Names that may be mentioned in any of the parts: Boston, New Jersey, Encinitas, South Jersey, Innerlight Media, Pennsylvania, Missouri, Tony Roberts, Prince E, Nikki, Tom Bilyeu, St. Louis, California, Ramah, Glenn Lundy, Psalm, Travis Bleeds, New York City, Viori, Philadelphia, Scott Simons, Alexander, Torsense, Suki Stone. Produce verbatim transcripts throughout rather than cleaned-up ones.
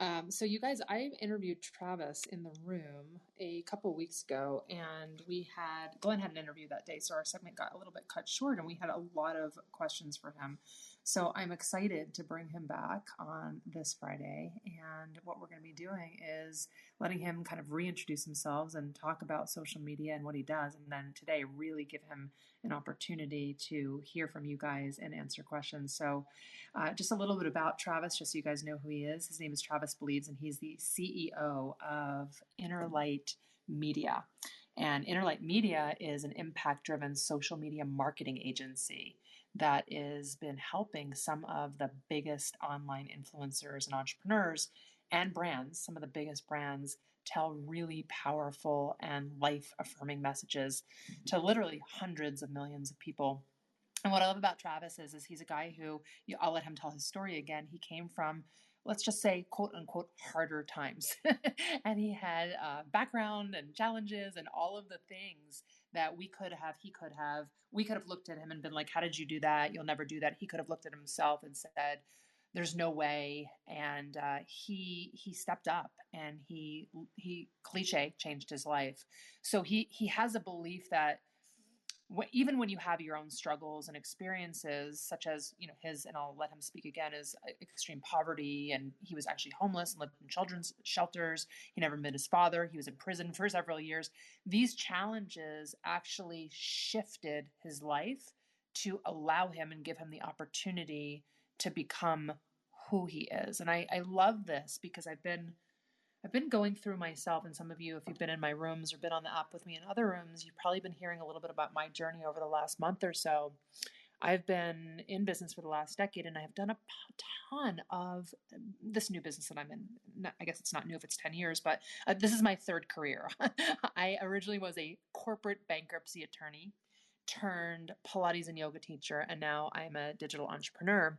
Um, so you guys, I interviewed Travis in the room a couple weeks ago, and we had, Glenn had an interview that day, so our segment got a little bit cut short, and we had a lot of questions for him. So I'm excited to bring him back on this Friday, and what we're going to be doing is letting him kind of reintroduce himself and talk about social media and what he does, and then today really give him an opportunity to hear from you guys and answer questions. So uh, just a little bit about Travis, just so you guys know who he is. His name is Travis Bleeds, and he's the C E O of Innerlight Media. And Innerlight Media is an impact-driven social media marketing agency that has been helping some of the biggest online influencers and entrepreneurs and brands, some of the biggest brands, tell really powerful and life-affirming messages to literally hundreds of millions of people. And what I love about Travis is, is he's a guy who, you, I'll let him tell his story again, he came from, let's just say, quote unquote, harder times. And he had uh, background and challenges and all of the things that we could have, he could have, we could have looked at him and been like, how did you do that? You'll never do that. He could have looked at himself and said, there's no way. And uh, he he stepped up, and he he cliche changed his life. So he he has a belief that wh- even when you have your own struggles and experiences, such as, you know, his, and I'll let him speak again, is extreme poverty, and he was actually homeless and lived in children's shelters. He never met his father. He was in prison for several years. These challenges actually shifted his life to allow him and give him the opportunity to become who he is. And I, I love this because I've been, I've been going through myself, and some of you, if you've been in my rooms or been on the app with me in other rooms, you've probably been hearing a little bit about my journey over the last month or so. I've been in business for the last decade, and I have done a ton of this new business that I'm in. I guess it's not new if it's ten years, but uh, this is my third career. I originally was a corporate bankruptcy attorney turned Pilates and yoga teacher, and now I'm a digital entrepreneur,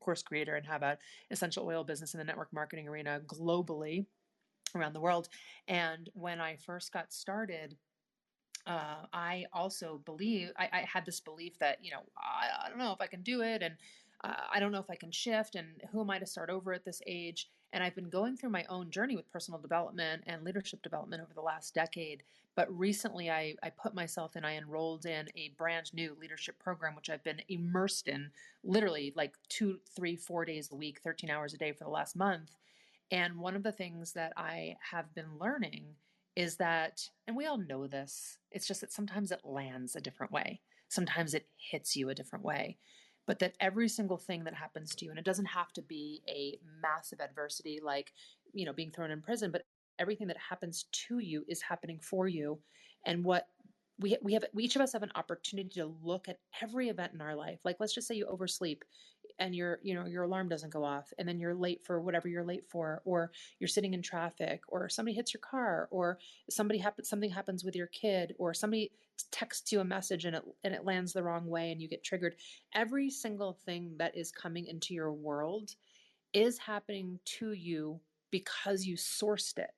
course creator, and have an essential oil business in the network marketing arena globally around the world. And when I first got started, uh, I also believe I, I had this belief that, you know, I, I don't know if I can do it. And uh, I don't know if I can shift, and who am I to start over at this age? And I've been going through my own journey with personal development and leadership development over the last decade. But recently I, I put myself in, I enrolled in a brand new leadership program, which I've been immersed in literally like two, three, four days a week, thirteen hours a day for the last month. And one of the things that I have been learning is that, and we all know this, it's just that sometimes it lands a different way. Sometimes it hits you a different way. But that every single thing that happens to you, and it doesn't have to be a massive adversity like, you know, being thrown in prison, but everything that happens to you is happening for you. And what we we have, we, each of us have an opportunity to look at every event in our life. Like, let's just say you oversleep. and your, you know, your alarm doesn't go off, and then you're late for whatever you're late for, or you're sitting in traffic, or somebody hits your car, or somebody happens, something happens with your kid, or somebody texts you a message and it, and it lands the wrong way and you get triggered. Every single thing that is coming into your world is happening to you because you sourced it,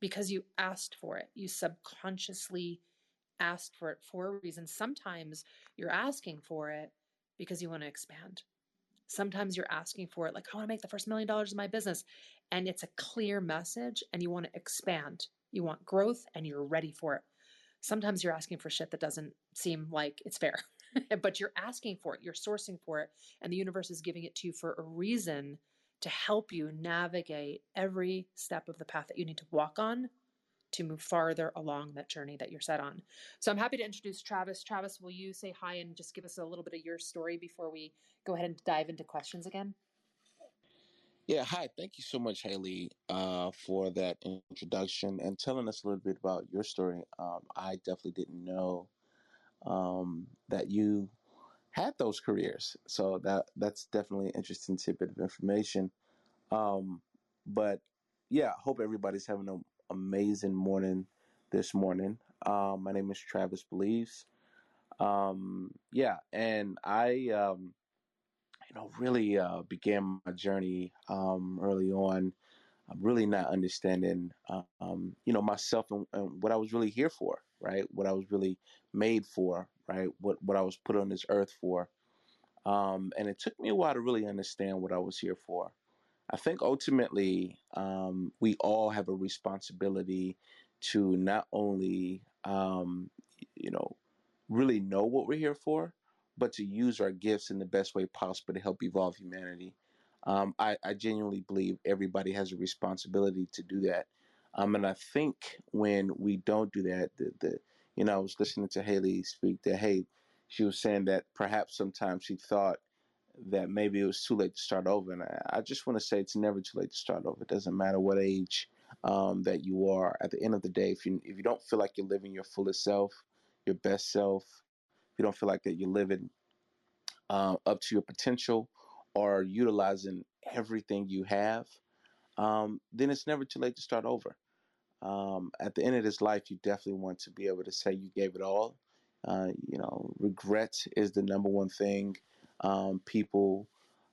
because you asked for it. You subconsciously asked for it for a reason. Sometimes you're asking for it because you want to expand. Sometimes you're asking for it like, I want to make the first million dollars in my business. And it's a clear message and you want to expand. You want growth and you're ready for it. Sometimes you're asking for shit that doesn't seem like it's fair, but you're asking for it. You're sourcing for it. And the universe is giving it to you for a reason to help you navigate every step of the path that you need to walk on to move farther along that journey that you're set on. So I'm happy to introduce Travis. Travis, will you say hi and just give us a little bit of your story before we go ahead and dive into questions again? Yeah, hi. Thank you so much, Haley, uh, for that introduction and telling us a little bit about your story. Um, I definitely didn't know um, that you had those careers. So that that's definitely an interesting tidbit of information. Um, but yeah, I hope everybody's having a amazing morning this morning. Um, my name is Travis Bleeds. Um, yeah, and I, um, you know, really uh, began my journey um, early on. I'm really not understanding, um, you know, myself and, and what I was really here for, right? What I was really made for, right? What what I was put on this earth for. Um, and it took me a while to really understand what I was here for. I think ultimately um, we all have a responsibility to not only, um, you know, really know what we're here for, but to use our gifts in the best way possible to help evolve humanity. Um, I, I genuinely believe everybody has a responsibility to do that. Um, and I think when we don't do that, the, the you know, I was listening to Haley speak that, hey, she was saying that perhaps sometimes she thought that maybe it was too late to start over. And I, I just want to say it's never too late to start over. It doesn't matter what age um, that you are. At the end of the day, if you if you don't feel like you're living your fullest self, your best self, if you don't feel like that you're living uh, up to your potential or utilizing everything you have, um, then it's never too late to start over. Um, at the end of this life, you definitely want to be able to say you gave it all. Uh, you know, regret is the number one thing um, people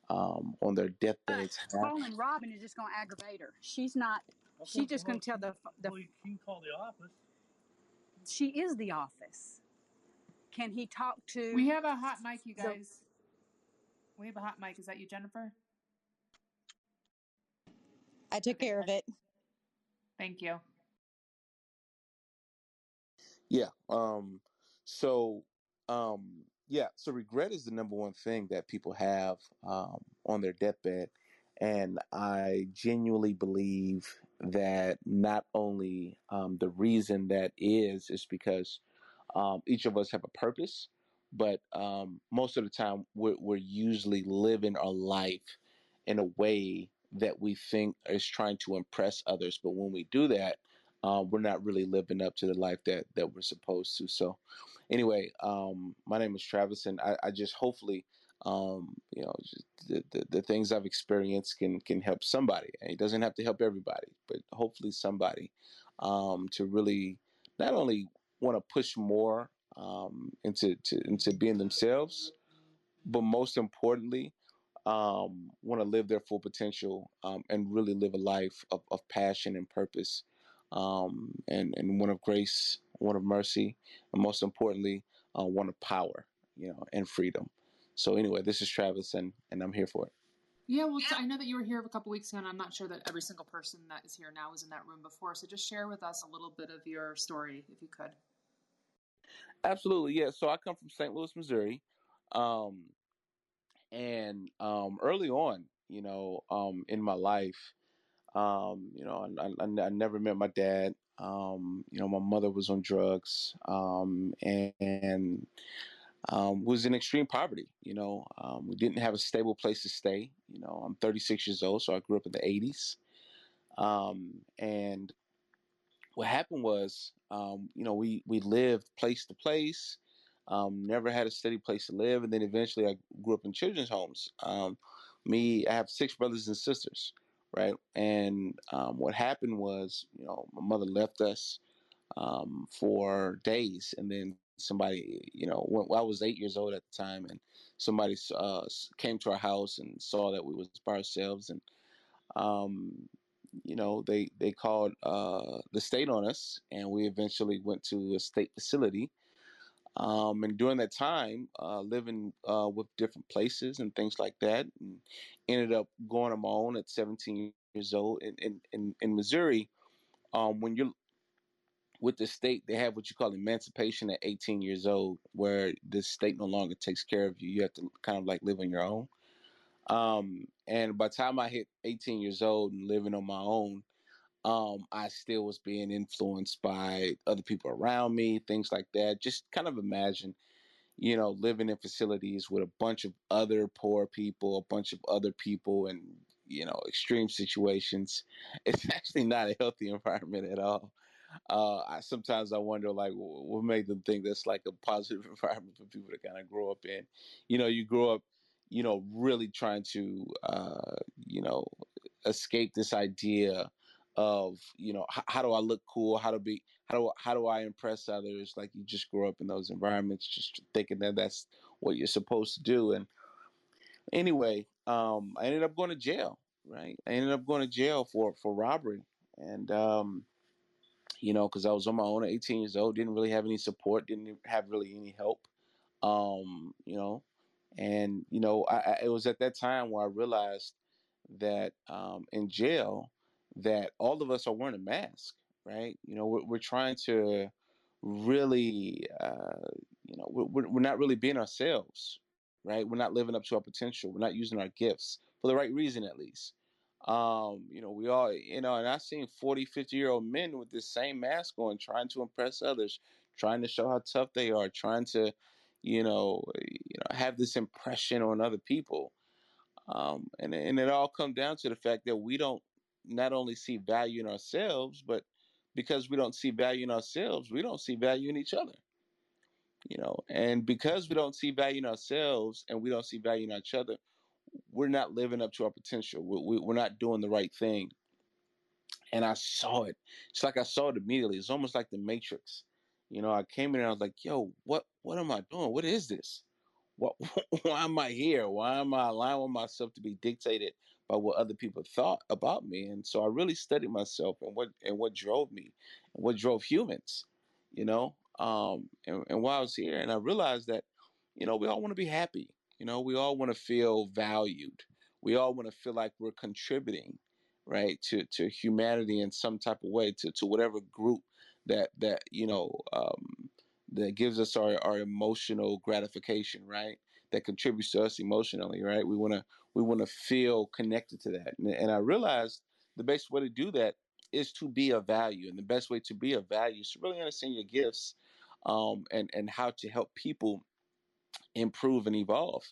um, on their deathbeds. Calling Robin is just going to aggravate her. She's not, That's she's just going to tell the, the... Well, you can call the office. She is the office. Can he talk to... We have a hot mic, you guys. The, we have a hot mic. Is that you, Jennifer? I took okay. care of it. Thank you. Yeah, um... So, um, yeah, so regret is the number one thing that people have um, on their deathbed. And I genuinely believe that not only um, the reason that is, is because um, each of us have a purpose, but um, most of the time we're, we're usually living our life in a way that we think is trying to impress others. But when we do that, Uh, we're not really living up to the life that, that we're supposed to. So anyway, um, my name is Travis, and I, I just hopefully, um, you know, just the, the, the things I've experienced can, can help somebody. And it doesn't have to help everybody, but hopefully somebody um, to really not only want to push more um, into, to, into being themselves, but most importantly, um, want to live their full potential um, and really live a life of, of passion and purpose. Um, and, and one of grace, one of mercy, and most importantly, uh, one of power, you know, and freedom. So anyway, this is Travis, and, and I'm here for it. Yeah, well, so I know that you were here a couple weeks ago, and I'm not sure that every single person that is here now was in that room before. So just share with us a little bit of your story, if you could. Absolutely, yeah. So I come from Saint Louis, Missouri. Um, and um, early on, you know, um, in my life, Um, you know, I, I, I never met my dad. Um, you know, my mother was on drugs um, and, and um, was in extreme poverty. You know, um, we didn't have a stable place to stay. You know, I'm thirty-six years old, so I grew up in the eighties. Um, and what happened was, um, you know, we, we lived place to place. Um, never had a steady place to live. And then eventually I grew up in children's homes. Um, me, I have six brothers and sisters, right? And um, what happened was, you know, my mother left us um, for days. And then somebody, you know, when, well, I was eight years old at the time, and somebody uh, came to our house and saw that we was by ourselves. And, um, you know, they, they called uh, the state on us, and we eventually went to a state facility. Um, and during that time, uh, living uh, with different places and things like that, and ended up going on my own at seventeen years old. In in, in, in Missouri, um, when you're with the state, they have what you call emancipation at eighteen years old, where the state no longer takes care of you. You have to kind of like live on your own. Um, and by the time I hit eighteen years old and living on my own, Um, I still was being influenced by other people around me, things like that. Just kind of imagine, you know, living in facilities with a bunch of other poor people, a bunch of other people in, you know, extreme situations. It's actually not a healthy environment at all. Uh, I, sometimes I wonder, like, what made them think that's like a positive environment for people to kind of grow up in? You know, you grow up, you know, really trying to, uh, you know, escape this idea of, you know, how, how do I look cool? How to be, how do, how do I impress others? Like, you just grow up in those environments, just thinking that that's what you're supposed to do. And anyway, um, I ended up going to jail, right? I ended up going to jail for, for robbery. And, um, you know, cause I was on my own at eighteen years old, didn't really have any support, didn't have really any help. Um, you know, and, you know, I, I it was at that time where I realized that, um, in jail, that all of us are wearing a mask, right? You know, we're, we're trying to really, uh, you know, we're, we're not really being ourselves, right? We're not living up to our potential. We're not using our gifts for the right reason, at least. Um, you know, we all, you know, and I've seen forty, fifty year old men with this same mask on, trying to impress others, trying to show how tough they are, trying to, you know, you know, have this impression on other people. Um, and, and it all comes down to the fact that we don't, not only see value in ourselves, but because we don't see value in ourselves, we don't see value in each other, you know, and because we don't see value in ourselves and we don't see value in each other, we're not living up to our potential. We're, we're not doing the right thing. And I saw it. It's like I saw it immediately. It's almost like the Matrix. You know, I came in and I was like, yo, what, what am I doing? What is this? What, why am I here? Why am I allowing myself to be dictated by what other people thought about me? And so I really studied myself and what and what drove me, and what drove humans, you know, um, and, and why I was here. And I realized that, you know, we all want to be happy. You know, we all want to feel valued. We all want to feel like we're contributing, right, to, to humanity in some type of way, to, to whatever group that, that you know, um, that gives us our, our emotional gratification, right? That contributes to us emotionally, right? We want to we want to feel connected to that. And, and I realized the best way to do that is to be of value. And the best way to be of value is to really understand your gifts um, and, and how to help people improve and evolve.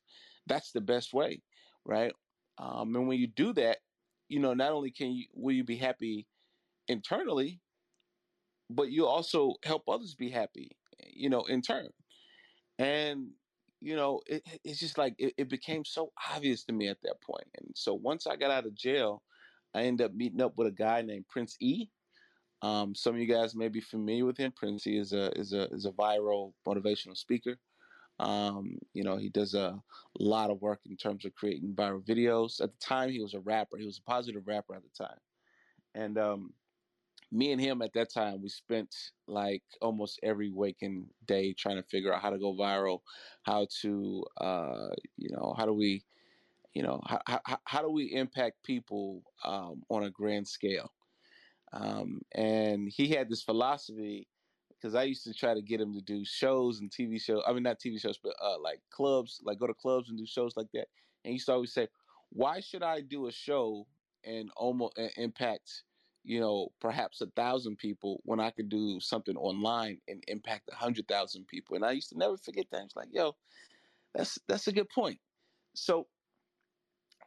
That's the best way, right? Um, and when you do that, you know, not only can you will you be happy internally, but you also help others be happy, you know, in turn. And you know, it, it's just like it, it became so obvious to me at that point. And so once I got out of jail, I ended up meeting up with a guy named Prince E. Um, some of you guys may be familiar with him. Prince E is a is a is a viral motivational speaker. Um, you know, he does a lot of work in terms of creating viral videos. At the time, he was a rapper. He was a positive rapper at the time. And um, me and him at that time, we spent like almost every waking day trying to figure out how to go viral, how to, uh, you know, how do we, you know, how, how, how do we impact people um, on a grand scale? Um, and he had this philosophy, because I used to try to get him to do shows and T V shows. I mean, not T V shows, but uh, like clubs, like go to clubs and do shows like that. And he used to always say, why should I do a show and almost uh, impact, you know, perhaps a thousand people when I could do something online and impact a hundred thousand people? And I used to never forget that. It's like, yo, that's, that's a good point. So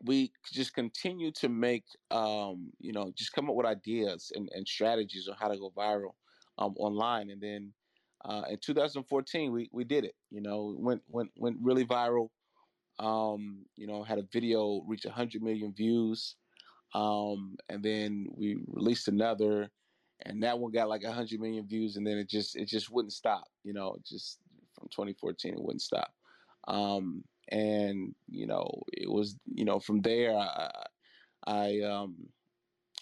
we just continue to make, um, you know, just come up with ideas and, and strategies on how to go viral um, online. And then Uh, in two thousand fourteen, we we did it. You know, went went went really viral. Um, you know, had a video reach one hundred million views, um, and then we released another, and that one got like one hundred million views, and then it just it just wouldn't stop. You know, just from twenty fourteen, it wouldn't stop. Um, and you know, it was you know from there, I, I um,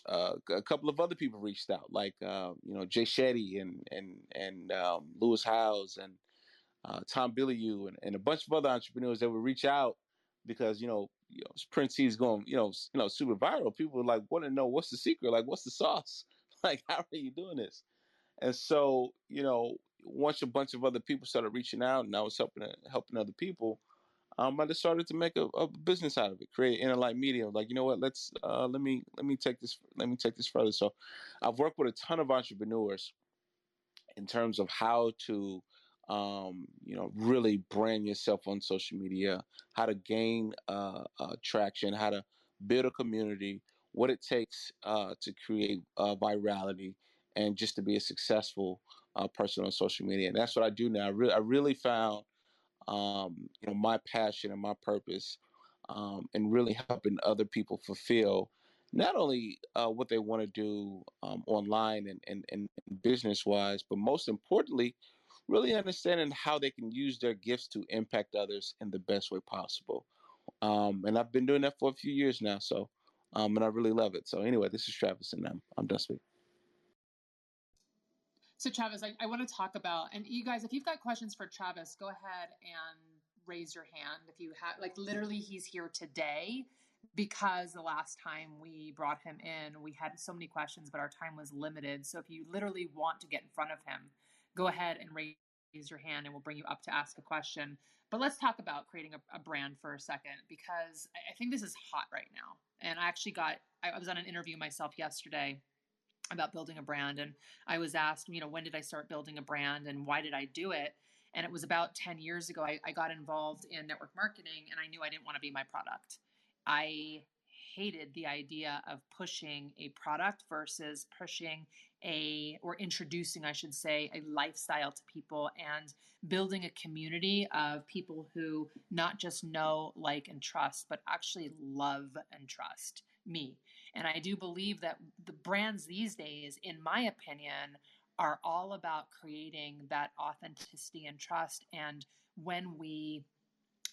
uh, a couple of other people reached out, like uh, you know Jay Shetty and and and um, Lewis Howes and. Uh, Tom Bilyeu and, and a bunch of other entrepreneurs that would reach out because, you know, you know Prince E is going, you know, you know, super viral. People like want to know what's the secret, like what's the sauce, like how are you doing this? And so, you know, once a bunch of other people started reaching out, and I was helping helping other people, um, I just started to make a, a business out of it, create Innerlight Media. Like, you know what? Let's uh, let me let me take this let me take this further. So, I've worked with a ton of entrepreneurs in terms of how to. Um, you know, really brand yourself on social media, how to gain uh, uh, traction, how to build a community, what it takes uh, to create uh, virality, and just to be a successful uh, person on social media. And that's what I do now. I, re- I really found, um, you know, my passion and my purpose um, in really helping other people fulfill not only uh, what they want to do um, online and, and, and business-wise, but most importantly, really understanding how they can use their gifts to impact others in the best way possible. Um, and I've been doing that for a few years now, so, um, and I really love it. So anyway, this is Travis, and I'm, I'm done speaking. So Travis, I, I want to talk about, and you guys, if you've got questions for Travis, go ahead and raise your hand. If you have, like literally he's here today because the last time we brought him in, we had so many questions, but our time was limited. So if you literally want to get in front of him, go ahead and raise your hand and we'll bring you up to ask a question. But let's talk about creating a, a brand for a second, because I think this is hot right now. And I actually got, I was on an interview myself yesterday about building a brand. And I was asked, you know, when did I start building a brand and why did I do it? And it was about ten years ago, I, I got involved in network marketing and I knew I didn't want to be my product. I hated the idea of pushing a product versus pushing a, or introducing, I should say, a lifestyle to people and building a community of people who not just know, like, and trust, but actually love and trust me. And I do believe that the brands these days, in my opinion, are all about creating that authenticity and trust. And when we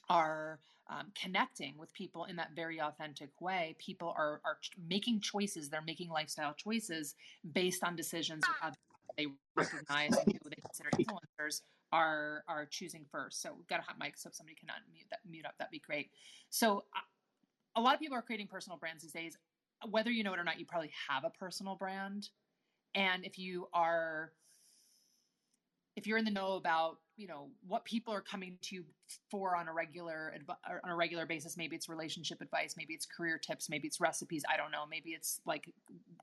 are um, connecting with people in that very authentic way, people are are making choices. They're making lifestyle choices based on decisions that others they recognize and who they consider influencers are are choosing first. So we've got a hot mic, so if somebody can unmute that, mute up, that'd be great. So uh, a lot of people are creating personal brands these days. Whether you know it or not, you probably have a personal brand. And if you are, if you're in the know about, you know, what people are coming to you for on a regular, on a regular basis. Maybe it's relationship advice, maybe it's career tips, maybe it's recipes. I don't know. Maybe it's like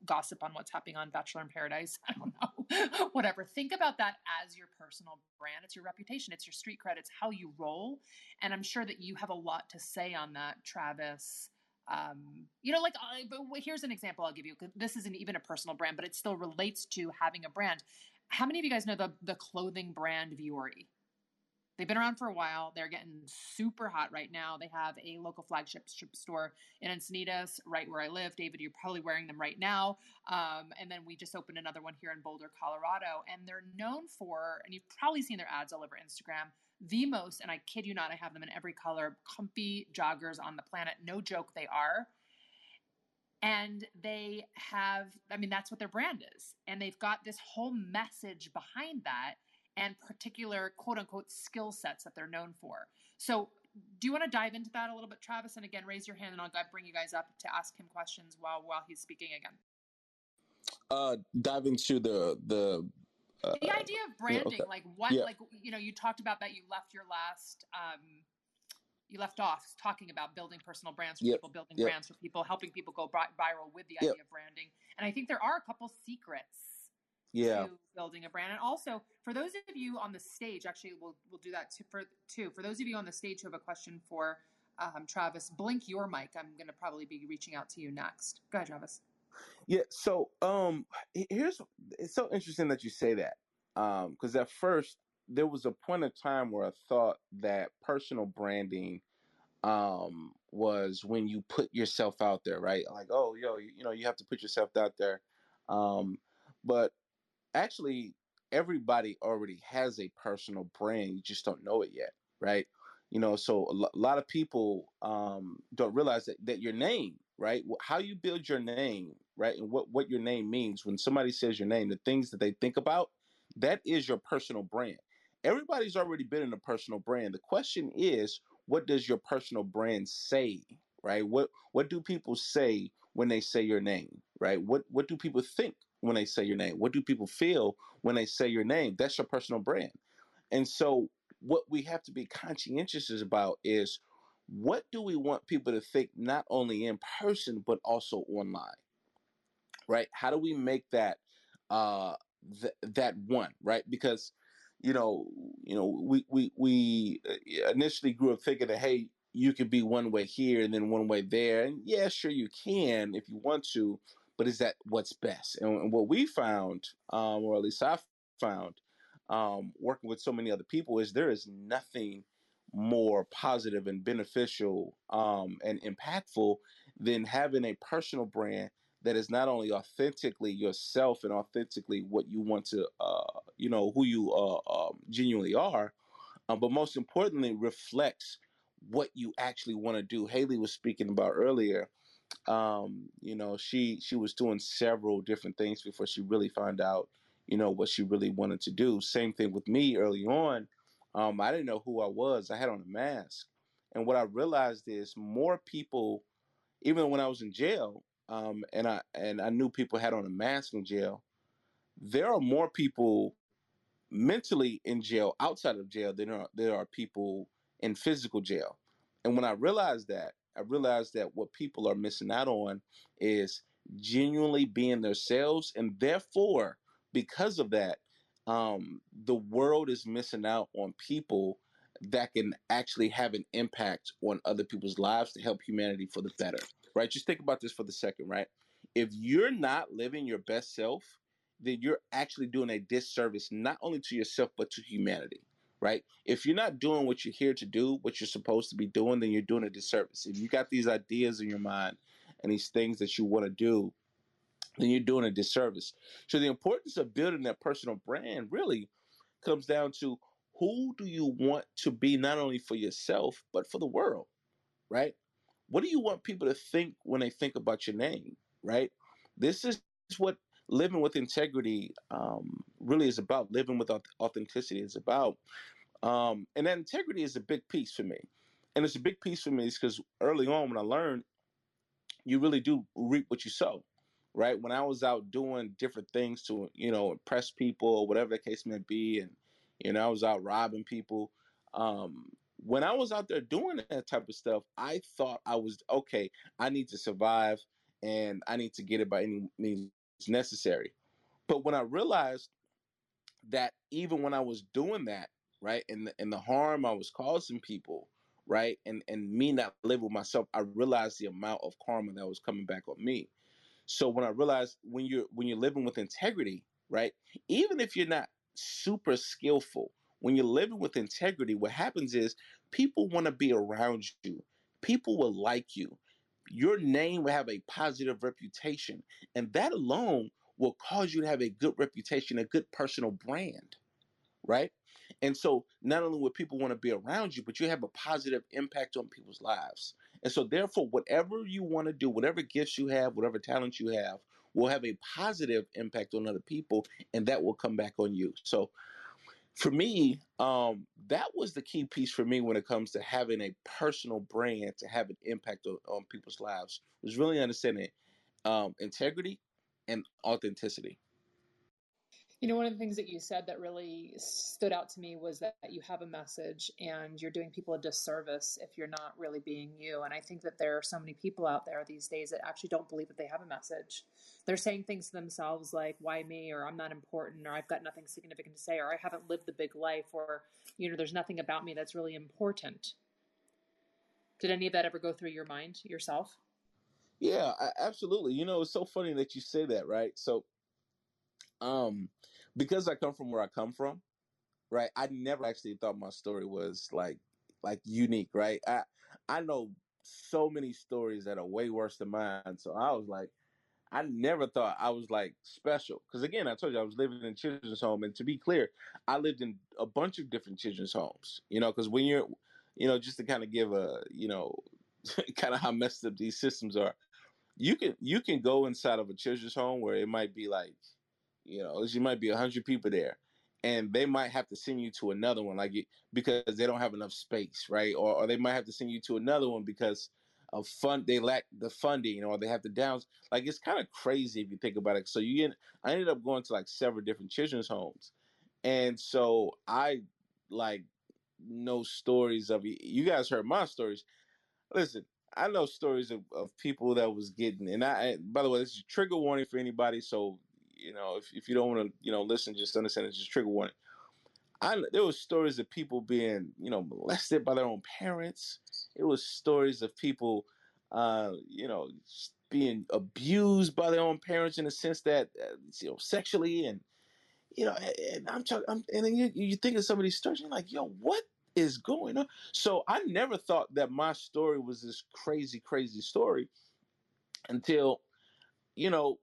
gossip on what's happening on Bachelor in Paradise. I don't know, whatever. Think about that as your personal brand. It's your reputation. It's your street cred. It's how you roll. And I'm sure that you have a lot to say on that, Travis. Um, you know, like, but here's an example I'll give you. This isn't even a personal brand, but it still relates to having a brand. How many of you guys know the, the clothing brand Viori? They've been around for a while. They're getting super hot right now. They have a local flagship store in Encinitas, right where I live. David, you're probably wearing them right now. Um, and then we just opened another one here in Boulder, Colorado. And they're known for, and you've probably seen their ads all over Instagram, the most, and I kid you not, I have them in every color, comfy joggers on the planet. No joke, they are. And they have, I mean, that's what their brand is. And they've got this whole message behind that and particular quote unquote skill sets that they're known for. So do you want to dive into that a little bit, Travis? And again, raise your hand and I'll bring you guys up to ask him questions while, while he's speaking again. Uh, dive into the, the, uh, the idea of branding, yeah, okay. Like what, yeah. Like, you know, you talked about that you left your last, um, you left off talking about building personal brands for yep. people, building yep. brands for people, helping people go viral with the yep. idea of branding. And I think there are a couple secrets yeah. to building a brand. And also for those of you on the stage, actually we'll, we'll do that too for, too. For those of you on the stage who have a question for um, Travis, blink your mic. I'm going to probably be reaching out to you next. Go ahead, Travis. Yeah. So um, here's, it's so interesting that you say that. Um, 'cause at first there was a point of time where I thought that personal branding um, was when you put yourself out there, right? Like, oh, yo, you, you know, you have to put yourself out there. Um, but actually everybody already has a personal brand. You just don't know it yet. Right. You know, so a lo- lot of people um, don't realize that, that your name, right, how you build your name, right, and what, what your name means. When somebody says your name, the things that they think about, that is your personal brand. Everybody's already been in a personal brand. The question is, what does your personal brand say, right? What what do people say when they say your name, right? What what do people think when they say your name? What do people feel when they say your name? That's your personal brand. And so what we have to be conscientious about is, what do we want people to think, not only in person, but also online, right? How do we make that uh, th- that one, right? Because, you know, you know, we, we, we initially grew up thinking that, hey, you could be one way here and then one way there. And yeah, sure, you can if you want to, but is that what's best? And, and what we found, um, or at least I found, um, working with so many other people, is there is nothing more positive and beneficial um, and impactful than having a personal brand that is not only authentically yourself and authentically what you want to, uh, you know, who you uh, um, genuinely are, um, but most importantly, reflects what you actually want to do. Haley was speaking about earlier, um, you know, she she was doing several different things before she really found out, you know, what she really wanted to do. Same thing with me early on. Um, I didn't know who I was. I had on a mask. And what I realized is more people, even when I was in jail, um, and I and I knew people had on a mask in jail, there are more people mentally in jail, outside of jail, than there are, there are people in physical jail. And when I realized that, I realized that what people are missing out on is genuinely being themselves. And therefore, because of that, Um, the world is missing out on people that can actually have an impact on other people's lives to help humanity for the better, right? Just think about this for the second, right? If you're not living your best self, then you're actually doing a disservice, not only to yourself, but to humanity, right? If you're not doing what you're here to do, what you're supposed to be doing, then you're doing a disservice. If you got these ideas in your mind and these things that you want to do, then you're doing a disservice. So the importance of building that personal brand really comes down to, who do you want to be, not only for yourself, but for the world, right? What do you want people to think when they think about your name, right? This is what living with integrity um, really is about, living with authenticity is about. Um, and that integrity is a big piece for me. And it's a big piece for me because early on when I learned, you really do reap what you sow. Right. When I was out doing different things to, you know, impress people or whatever the case may be. And, you know, I was out robbing people. Um, when I was out there doing that type of stuff, I thought I was, OK, I need to survive and I need to get it by any means necessary. But when I realized that even when I was doing that, right, and the, and the harm I was causing people, right, and, and me not living with myself, I realized the amount of karma that was coming back on me. So when I realized when you're when you're living with integrity, right, even if you're not super skillful, when you're living with integrity, what happens is people want to be around you. People will like you. Your name will have a positive reputation. And that alone will cause you to have a good reputation, a good personal brand, right? And so not only will people want to be around you, but you have a positive impact on people's lives. And so therefore, whatever you want to do, whatever gifts you have, whatever talents you have, will have a positive impact on other people, and that will come back on you. So for me, um, that was the key piece for me when it comes to having a personal brand to have an impact on, on people's lives, was really understanding um, integrity and authenticity. You know, one of the things that you said that really stood out to me was that you have a message and you're doing people a disservice if you're not really being you. And I think that there are so many people out there these days that actually don't believe that they have a message. They're saying things to themselves like, why me, or I'm not important, or I've got nothing significant to say, or I haven't lived the big life, or, you know, there's nothing about me that's really important. Did any of that ever go through your mind yourself? Yeah, I, absolutely. You know, it's so funny that you say that, right? So, Um, because I come from where I come from, right? I never actually thought my story was like like unique, right? I I know so many stories that are way worse than mine. So I was like, I never thought I was like special. Because again, I told you I was living in children's home. And to be clear, I lived in a bunch of different children's homes, you know, because when you're, you know, just to kind of give a, you know, kind of how messed up these systems are. You can you can go inside of a children's home where it might be like, you know, there might be one hundred people there, and they might have to send you to another one like it, because they don't have enough space, right? Or, or they might have to send you to another one because of fund they lack the funding, or they have the downs. Like, it's kind of crazy if you think about it. So you get, I ended up going to like several different children's homes, and so I like know stories of you guys heard my stories. Listen. I know stories of, of people that was getting, and I, by the way, this is a trigger warning for anybody. So, you know, if, if you don't want to, you know, listen, just understand it's just trigger warning. I, there was stories of people being, you know, molested by their own parents. It was stories of people, uh, you know, being abused by their own parents in the sense that, uh, you know, sexually and, you know, and I'm talking, I'm, and then you, you think of some of these stories, you're like, yo, what is going on? So I never thought that my story was this crazy, crazy story until, you know,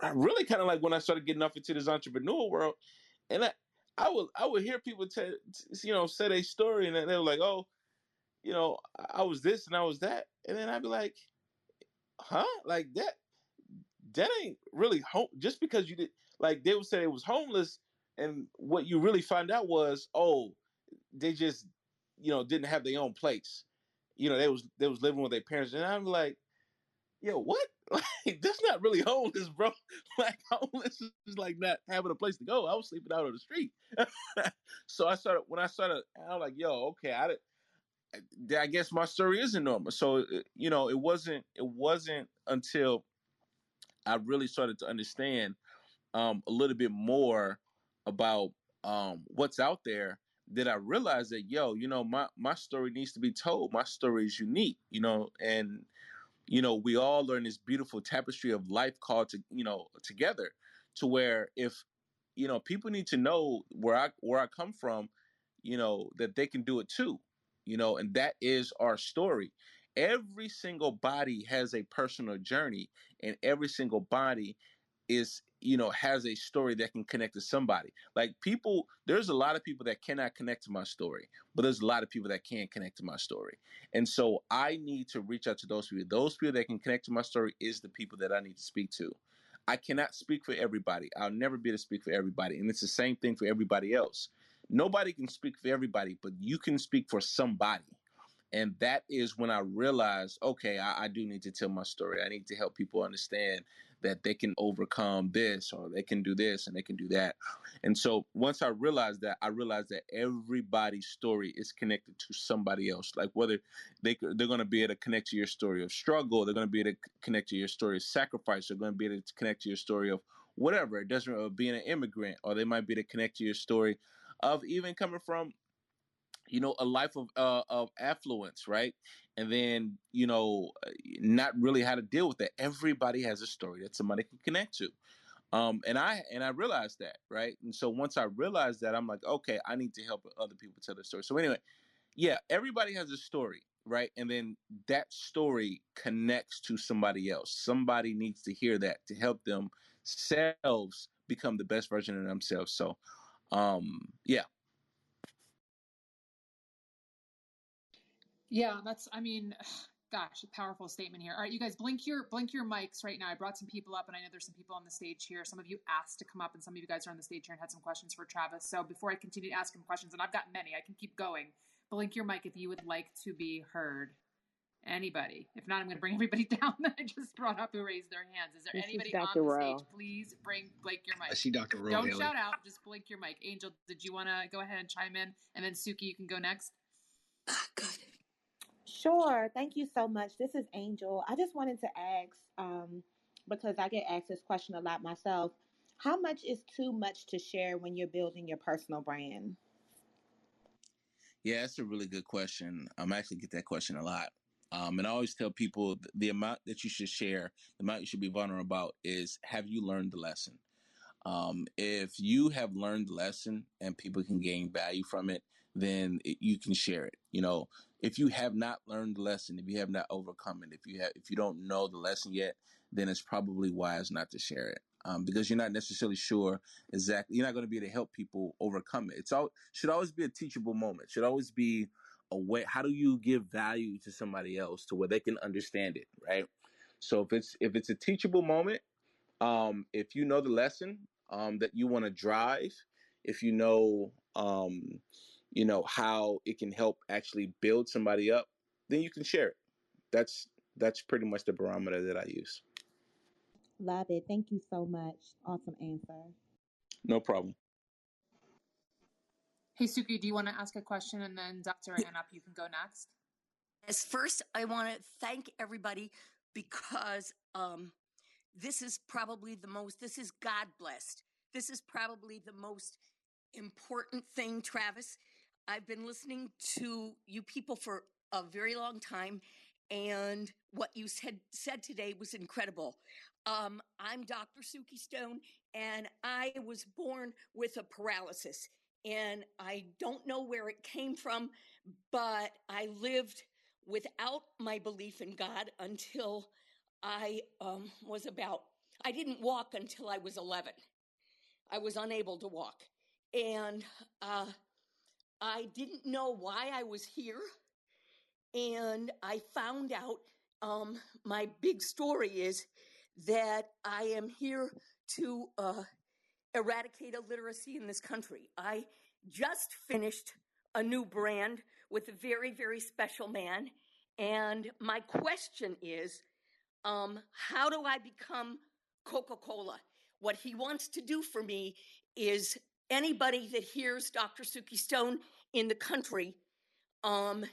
I really kind of like when I started getting off into this entrepreneur world, and I, I would, I would hear people tell, you know, say their story, and they were like, oh, you know, I was this and I was that. And then I'd be like, huh? Like that, that ain't really home. Just because you did, like they would say it was homeless. And what you really find out was, oh, they just, you know, didn't have their own place. You know, they was they was living with their parents. And I'm like, yo, what? Like, that's not really homeless, bro. Like, homeless is like not having a place to go. I was sleeping out on the street. So I started, when I started, I was like, yo, okay, I, did, I guess my story isn't normal. So, you know, it wasn't, it wasn't until I really started to understand um, a little bit more about um, what's out there, that I realized that, yo, you know, my, my story needs to be told. My story is unique, you know, and, you know, we all learn this beautiful tapestry of life called to, you know, together, to where if, you know, people need to know where I, where I come from, you know, that they can do it too, you know, and that is our story. Every single body has a personal journey, and every single body is, you know, has a story that can connect to somebody. Like people, there's a lot of people that cannot connect to my story, but there's a lot of people that can connect to my story. And so I need to reach out to those people. Those people that can connect to my story is the people that I need to speak to. I cannot speak for everybody. I'll never be able to speak for everybody. And it's the same thing for everybody else. Nobody can speak for everybody, but you can speak for somebody. And that is when I realized, okay, I, I do need to tell my story. I need to help people understand that they can overcome this, or they can do this, and they can do that. And so once I realized that, I realized that everybody's story is connected to somebody else. Like whether they, they're going to be able to connect to your story of struggle, they're going to be able to connect to your story of sacrifice, they're going to be able to connect to your story of whatever, it doesn't matter, being an immigrant, or they might be able to connect to your story of even coming from, you know, a life of uh, of affluence, right? And then, you know, not really how to deal with that. Everybody has a story that somebody can connect to. Um, and I and I realized that, right? And so once I realized that, I'm like, okay, I need to help other people tell their story. So anyway, yeah, everybody has a story, right? And then that story connects to somebody else. Somebody needs to hear that to help themselves become the best version of themselves. So, um, yeah. Yeah, that's, I mean, gosh, a powerful statement here. All right, you guys, blink your blink your mics right now. I brought some people up, and I know there's some people on the stage here. Some of you asked to come up, and some of you guys are on the stage here and had some questions for Travis. So before I continue to ask him questions, and I've got many, I can keep going. Blink your mic if you would like to be heard. Anybody? If not, I'm going to bring everybody down that I just brought up who raised their hands. Is there this anybody is on the Rowe. Stage? Please bring blink your mic. I see Doctor Rowe. Don't Haley. Shout out. Just blink your mic. Angel, did you want to go ahead and chime in? And then, Suki, you can go next. Oh, God. Sure. Thank you so much. This is Angel. I just wanted to ask, um, because I get asked this question a lot myself, how much is too much to share when you're building your personal brand? Yeah, that's a really good question. Um, I actually get that question a lot. Um, and I always tell people the amount that you should share, the amount you should be vulnerable about is, have you learned the lesson? Um, if you have learned the lesson and people can gain value from it, then it, you can share it. You know, if you have not learned the lesson, if you have not overcome it, if you have, if you don't know the lesson yet, then it's probably wise not to share it. Um, because you're not necessarily sure exactly, you're not going to be able to help people overcome it. It's all, should always be a teachable moment. Should always be a way. How do you give value to somebody else to where they can understand it? Right. So if it's, if it's a teachable moment, um, if you know the lesson, um, that you want to drive, if you know, um, you know, how it can help actually build somebody up, then you can share it. That's, that's pretty much the barometer that I use. Love it. Thank you so much. Awesome answer. No problem. Hey, Suki, do you want to ask a question? And then Doctor Anup, you can go next. Yes, first, I want to thank everybody because um, this is probably the most, this is God blessed. This is probably the most important thing, Travis. I've been listening to you people for a very long time, and what you said said today was incredible. Um, I'm Doctor Suki Stone, and I was born with a paralysis, and I don't know where it came from, but I lived without my belief in God until I um, was about, I didn't walk until I was eleven. I was unable to walk, and uh, I didn't know why I was here, and I found out, um, my big story is that I am here to uh, eradicate illiteracy in this country. I just finished a new brand with a very, very special man. And my question is, um, how do I become Coca-Cola? What he wants to do for me is anybody that hears Doctor Suki Stone in the country, um,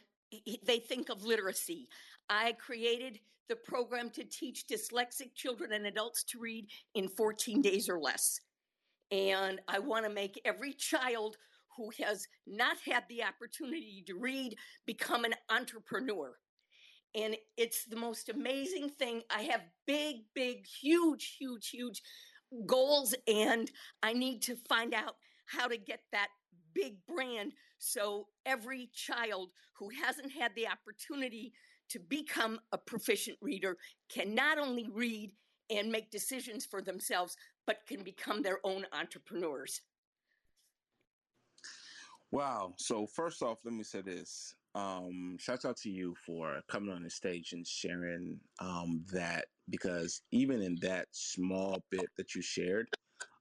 they think of literacy. I created the program to teach dyslexic children and adults to read in fourteen days or less. And I want to make every child who has not had the opportunity to read become an entrepreneur. And it's the most amazing thing. I have big, big, huge, huge, huge goals, and I need to find out how to get that big brand so every child who hasn't had the opportunity to become a proficient reader can not only read and make decisions for themselves, but can become their own entrepreneurs. Wow. So first off, let me say this. Um, shout out to you for coming on the stage and sharing um, that, because even in that small bit that you shared,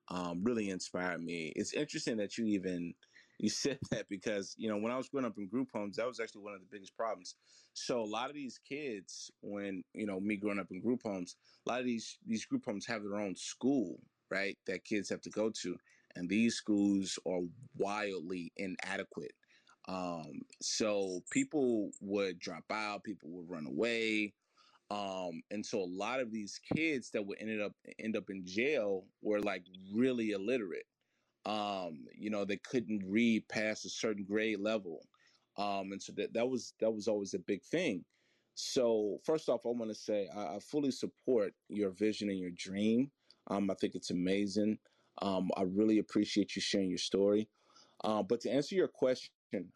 um, really inspired me. It's interesting that you even you said that, because, you know, when I was growing up in group homes, that was actually one of the biggest problems. So a lot of these kids, when, you know, me growing up in group homes, a lot of these, these group homes have their own school, right, that kids have to go to. And these schools are wildly inadequate. Um, so people would drop out, people would run away. Um, and so a lot of these kids that would ended up, end up in jail were like really illiterate. Um, you know, they couldn't read past a certain grade level. Um, and so that, that was, that was always a big thing. So first off, I want to say, I, I fully support your vision and your dream. Um, I think it's amazing. Um, I really appreciate you sharing your story. Um, but to answer your question,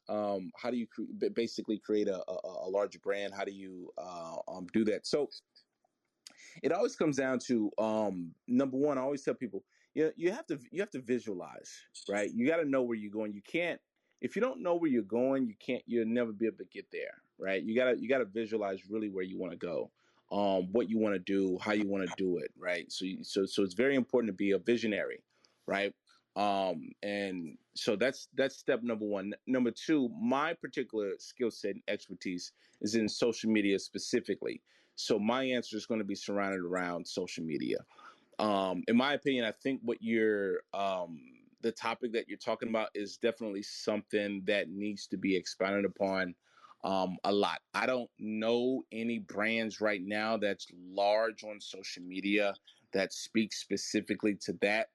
um, how do you cre- basically create a, a, a larger brand? How do you, uh, um, do that? So it always comes down to, um, number one, I always tell people, you know, you have to, you have to visualize, right? You got to know where you're going. You can't, if you don't know where you're going, you can't, you'll never be able to get there, right? You gotta, you gotta visualize really where you want to go, um, what you want to do, how you want to do it, right? So, you, so, so it's very important to be a visionary, right? Um, and so that's, that's step number one. Number two, my particular skill set and expertise is in social media specifically. So my answer is going to be surrounded around social media. Um, in my opinion, I think what you're, um, the topic that you're talking about is definitely something that needs to be expounded upon um, a lot. I don't know any brands right now that's large on social media that speaks specifically to that.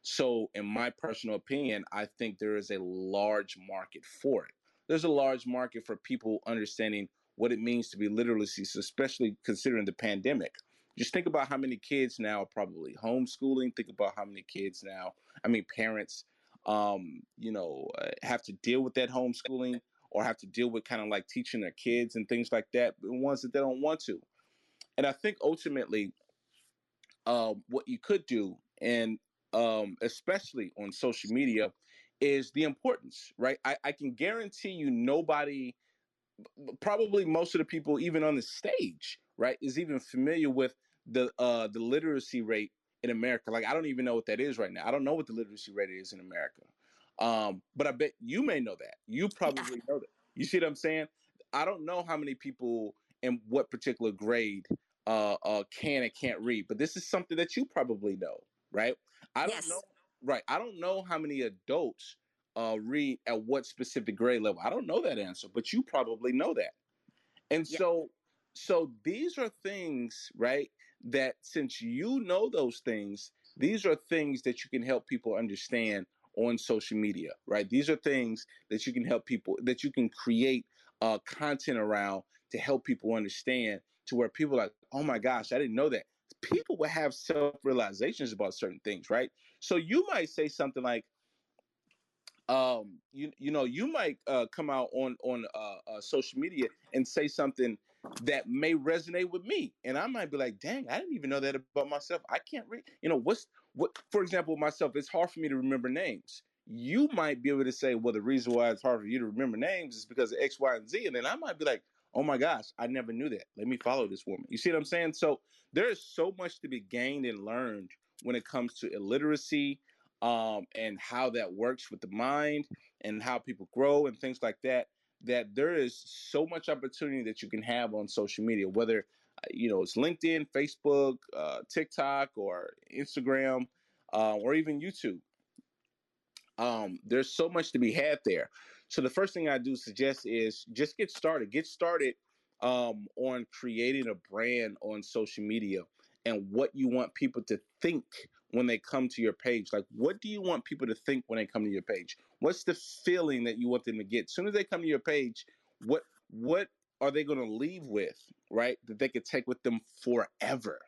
So in my personal opinion, I think there is a large market for it. There's a large market for people understanding what it means to be literacy, especially considering the pandemic. just think about how many kids now are probably homeschooling. Think about how many kids now, I mean, parents, um, you know, have to deal with that homeschooling or have to deal with kind of like teaching their kids and things like that, the ones that they don't want to. And I think ultimately uh, what you could do, and um, especially on social media, is the importance, right? I, I can guarantee you nobody, probably most of the people even on the stage, right, is even familiar with the uh, the literacy rate in America. Like, I don't even know what that is right now. I don't know what the literacy rate is in America. Um, but I bet you may know that. You probably know that. You see what I'm saying? I don't know how many people and what particular grade uh, uh, can and can't read, but this is something that you probably know, right? I yes. don't know. Right. I don't know how many adults uh, read at what specific grade level. I don't know that answer, but you probably know that. And yeah. so, so these are things, right, that since you know those things, these are things that you can help people understand on social media, right? These are things that you can help people, that you can create uh, content around to help people understand, to where people are like, oh my gosh, I didn't know that. People will have self-realizations about certain things, right? So you might say something like, um, you you know, you might uh, come out on on uh, uh, social media and say something that may resonate with me, and I might be like, dang, I didn't even know that about myself. I can't read, you know, what's what? For example, myself, it's hard for me to remember names. You might be able to say, well, the reason why it's hard for you to remember names is because of X, Y, and Z, and then I might be like, oh my gosh, I never knew that. Let me follow this woman. You see what I'm saying? So there is so much to be gained and learned when it comes to illiteracy um, and how that works with the mind and how people grow and things like that, that there is so much opportunity that you can have on social media, whether, you know, it's LinkedIn, Facebook, uh, TikTok, or Instagram, uh, or even YouTube. Um, there's so much to be had there. So the first thing I do suggest is just get started. Get started um, on creating a brand on social media and what you want people to think when they come to your page. Like, what do you want people to think when they come to your page? What's the feeling that you want them to get? As soon as they come to your page, what what are they going to leave with, right, that they could take with them forever,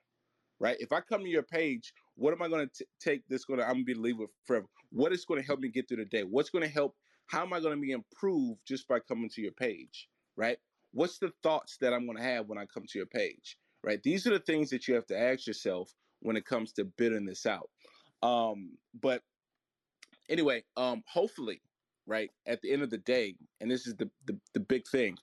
right? If I come to your page, what am I going to take that's going to, I'm going to be leave with forever? What is going to help me get through the day? What's going to help? How am I going to be improved just by coming to your page, right? What's the thoughts that I'm going to have when I come to your page, right? These are the things that you have to ask yourself when it comes to building this out. Um, but anyway, um, hopefully, right, at the end of the day, and this is the, the, the big thing,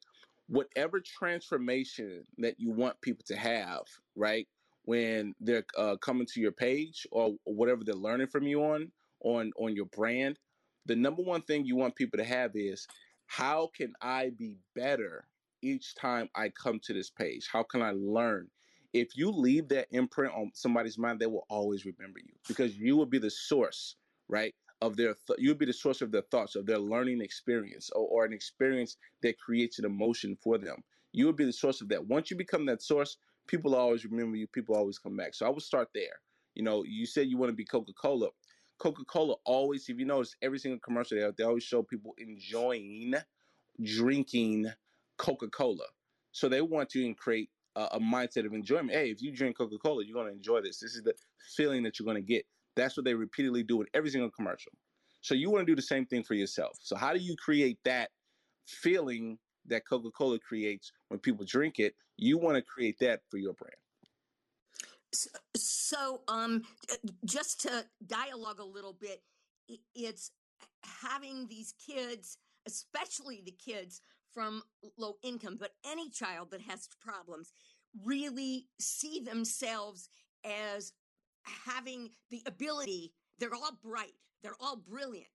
whatever transformation that you want people to have, right, when they're uh, coming to your page or whatever they're learning from you on, on, on your brand, the number one thing you want people to have is, how can I be better each time I come to this page? How can I learn? If you leave that imprint on somebody's mind, they will always remember you, because you will be the source, right, of their th- you'll be the source of their thoughts, of their learning experience, or, or an experience that creates an emotion for them. You will be the source of that. Once you become that source, people always remember you. People always come back. So I would start there. You know, you said you want to be Coca-Cola. Coca-Cola always, if you notice, every single commercial, they, they always show people enjoying drinking Coca-Cola. So they want to create a, a mindset of enjoyment. Hey, if you drink Coca-Cola, you're going to enjoy this. This is the feeling that you're going to get. That's what they repeatedly do in every single commercial. So you want to do the same thing for yourself. So how do you create that feeling that Coca-Cola creates when people drink it? You want to create that for your brand. So um, just to dialogue a little bit, it's having these kids, especially the kids from low income, but any child that has problems, really see themselves as having the ability. They're all bright. They're all brilliant.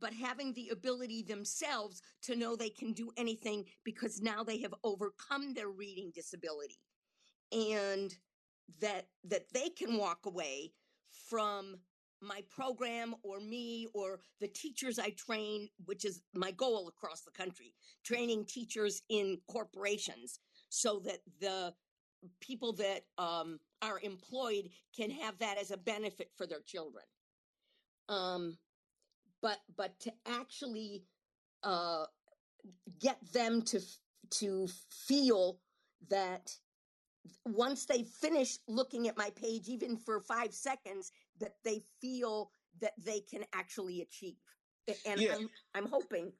But having the ability themselves to know they can do anything, because now they have overcome their reading disability. And that that they can walk away from my program or me or the teachers I train, which is my goal across the country, training teachers in corporations so that the people that um, are employed can have that as a benefit for their children. Um, but but to actually uh, get them to to feel that once they finish looking at my page, even for five seconds, that they feel that they can actually achieve. And yeah. I'm, I'm hoping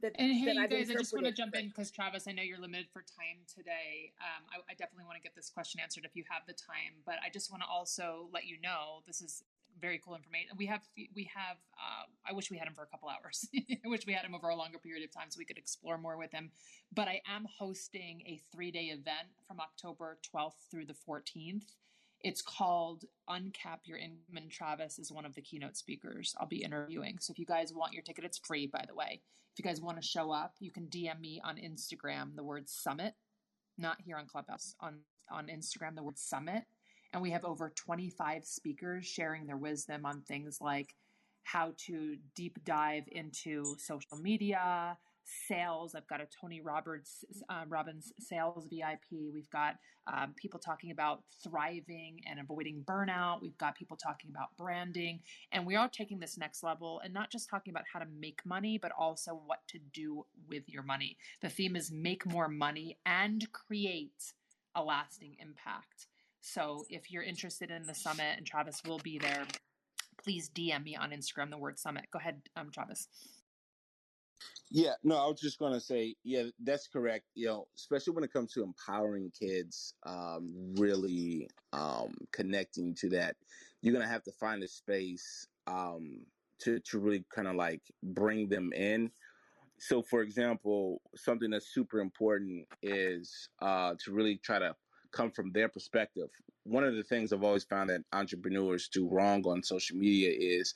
that. And hey, that you I've guys, I just want to jump in because, Travis, I know you're limited for time today. Um, I, I definitely want to get this question answered if you have the time, but I just want to also let you know this is very cool information. We have, we have, uh, I wish we had him for a couple hours. I wish we had him over a longer period of time so we could explore more with him. But I am hosting a three-day event from October twelfth through the fourteenth. It's called Uncap Your Income, and Travis is one of the keynote speakers I'll be interviewing. So if you guys want your ticket, it's free, by the way. If you guys want to show up, you can D M me on Instagram, the word summit, not here on Clubhouse, on, on Instagram, the word summit. And we have over twenty-five speakers sharing their wisdom on things like how to deep dive into social media, sales. I've got a Tony Roberts, uh, Robbins sales V I P. We've got um, people talking about thriving and avoiding burnout. We've got people talking about branding, and we are taking this next level and not just talking about how to make money, but also what to do with your money. The theme is make more money and create a lasting impact. So if you're interested in the summit, and Travis will be there, please D M me on Instagram, the word summit. Go ahead, um, Travis. Yeah, no, I was just going to say, yeah, that's correct. You know, especially when it comes to empowering kids, um, really um, connecting to that, you're going to have to find a space um, to, to really kind of like bring them in. So, for example, something that's super important is uh, to really try to come from their perspective. One of the things I've always found that entrepreneurs do wrong on social media is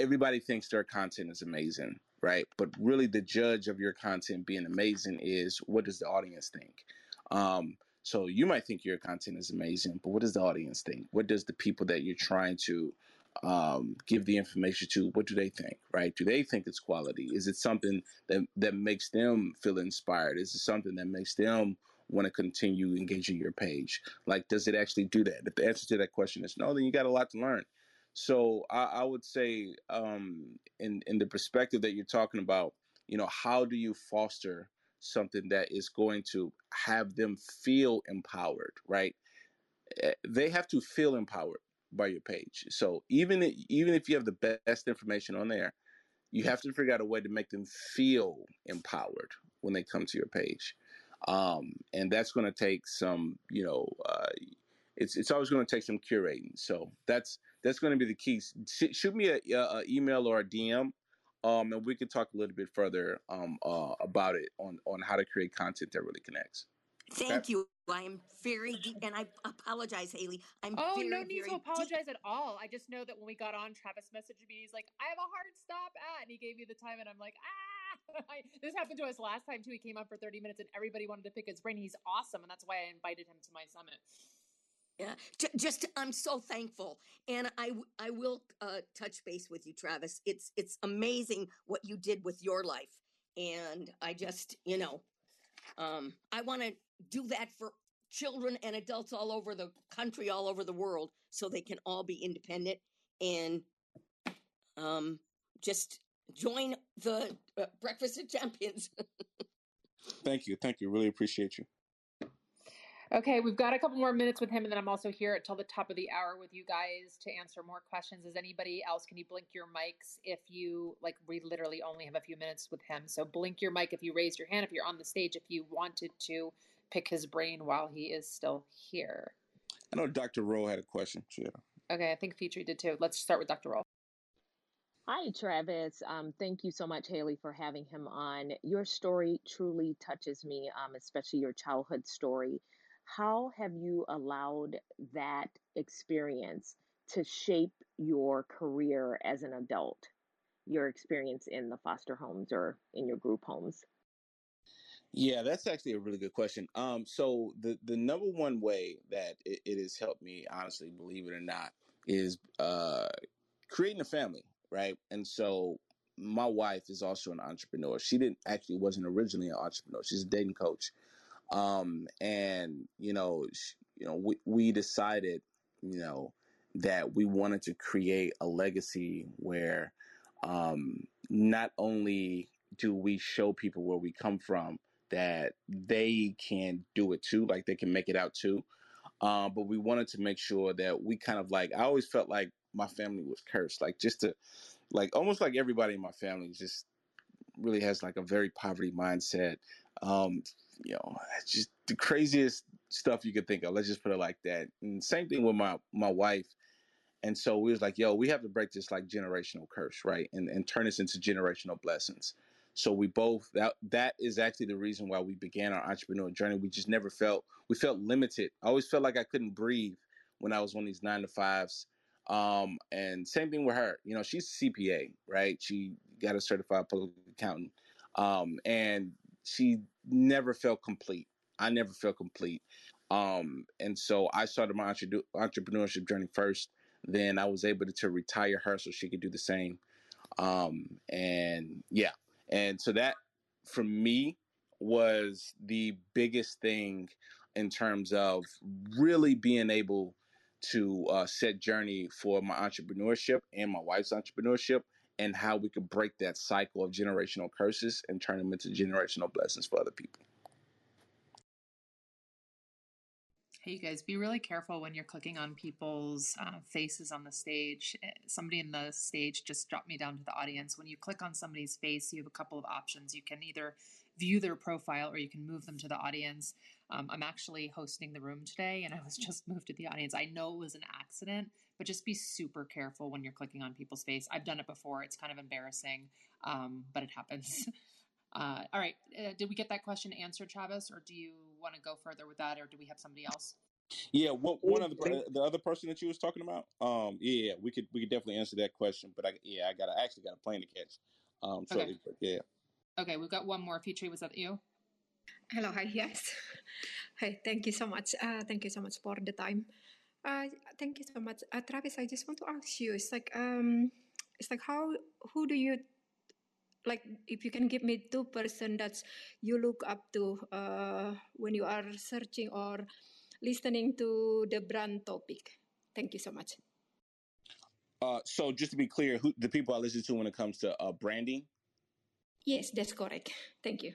everybody thinks their content is amazing, right? But really the judge of your content being amazing is what does the audience think? Um, so you might think your content is amazing, but what does the audience think? What does the people that you're trying to um, give the information to, what do they think, right? Do they think it's quality? Is it something that, that makes them feel inspired? Is it something that makes them want to continue engaging your page? Like, does it actually do that? If the answer to that question is no, then you got a lot to learn. So I, I would say um, in, in the perspective that you're talking about, you know, how do you foster something that is going to have them feel empowered, right? They have to feel empowered by your page. So even if, even if you have the best information on there, you have to figure out a way to make them feel empowered when they come to your page. Um, and that's going to take some, you know, uh, it's, it's always going to take some curating. So that's, that's going to be the key. Sh- shoot me a, a email or a D M, um, and we can talk a little bit further, um, uh, about it on, on how to create content that really connects. Thank okay. you. I am very deep, and I apologize, Haley. I'm oh, very, no need to apologize deep. At all. I just know that when we got on, Travis messaged me. He's like, I have a hard stop at, and he gave me the time, and I'm like, ah. I, this happened to us last time too. He came up for thirty minutes and everybody wanted to pick his brain. He's awesome. And that's why I invited him to my summit. Yeah. Just, I'm so thankful. And I, I will uh, touch base with you, Travis. It's, it's amazing what you did with your life. And I just, you know, um, I want to do that for children and adults all over the country, all over the world, so they can all be independent and um, just join the uh, Breakfast of Champions. Thank you. Thank you. Really appreciate you. Okay. We've got a couple more minutes with him, and then I'm also here until the top of the hour with you guys to answer more questions. Is anybody else? Can you blink your mics if you like, we literally only have a few minutes with him. So blink your mic if you raised your hand, if you're on the stage, if you wanted to pick his brain while he is still here. I know Doctor Rowe had a question. Yeah. Okay. I think Feature did too. Let's start with Doctor Rowe. Hi, Travis. Um, thank you so much, Haley, for having him on. Your story truly touches me, um, especially your childhood story. How have you allowed that experience to shape your career as an adult, your experience in the foster homes or in your group homes? Yeah, that's actually a really good question. Um, so the, the number one way that it, it has helped me, honestly, believe it or not, is uh, creating a family. Right. And so my wife is also an entrepreneur. She didn't actually wasn't originally an entrepreneur. She's a dating coach. Um, and, you know, she, you know, we, we decided, you know, that we wanted to create a legacy where um, not only do we show people where we come from, that they can do it too, like they can make it out too. Um, but we wanted to make sure that we kind of like, I always felt like my family was cursed, like just to like, almost like everybody in my family just really has like a very poverty mindset. Um, you know, just the craziest stuff you could think of. Let's just put it like that. And same thing with my, my wife. And so we was like, yo, we have to break this like generational curse, right? And and turn this into generational blessings. So we both, that that is actually the reason why we began our entrepreneurial journey. We just never felt, we felt limited. I always felt like I couldn't breathe when I was on these nine to fives. Um, and same thing with her. You know, she's a C P A, right? She got a certified public accountant. Um, and she never felt complete. I never felt complete. Um, and so I started my entre- entrepreneurship journey first. Then I was able to, to retire her so she could do the same. Um, and yeah. And so that, for me, was the biggest thing in terms of really being able to uh, set journey for my entrepreneurship and my wife's entrepreneurship, and how we could break that cycle of generational curses and turn them into generational blessings for other people. Hey, you guys, be really careful when you're clicking on people's uh, faces on the stage. Somebody in the stage just dropped me down to the audience. When you click on somebody's face, you have a couple of options. You can either view their profile or you can move them to the audience. Um, I'm actually hosting the room today and I was just moved to the audience. I know it was an accident, but just be super careful when you're clicking on people's face. I've done it before. It's kind of embarrassing, um, but it happens. Uh, all right. Uh, did we get that question answered, Travis, or do you want to go further with that, or do we have somebody else? Yeah. What, one of the, the other person that you was talking about? Um, yeah, we could, we could definitely answer that question, but I, yeah, I got to actually got a plane to catch. Um, so okay. yeah. Okay. We've got one more. Petrie, was that you? Hello. Hi. Yes. Hi. Thank you so much. Uh, thank you so much for the time. Uh, thank you so much. Uh, Travis, I just want to ask you, it's like, um, it's like how, who do you, like if you can give me two person that you look up to uh, when you are searching or listening to the brand topic. Thank you so much. Uh, so just to be clear, who the people I listen to when it comes to uh, branding? Yes, that's correct. Thank you.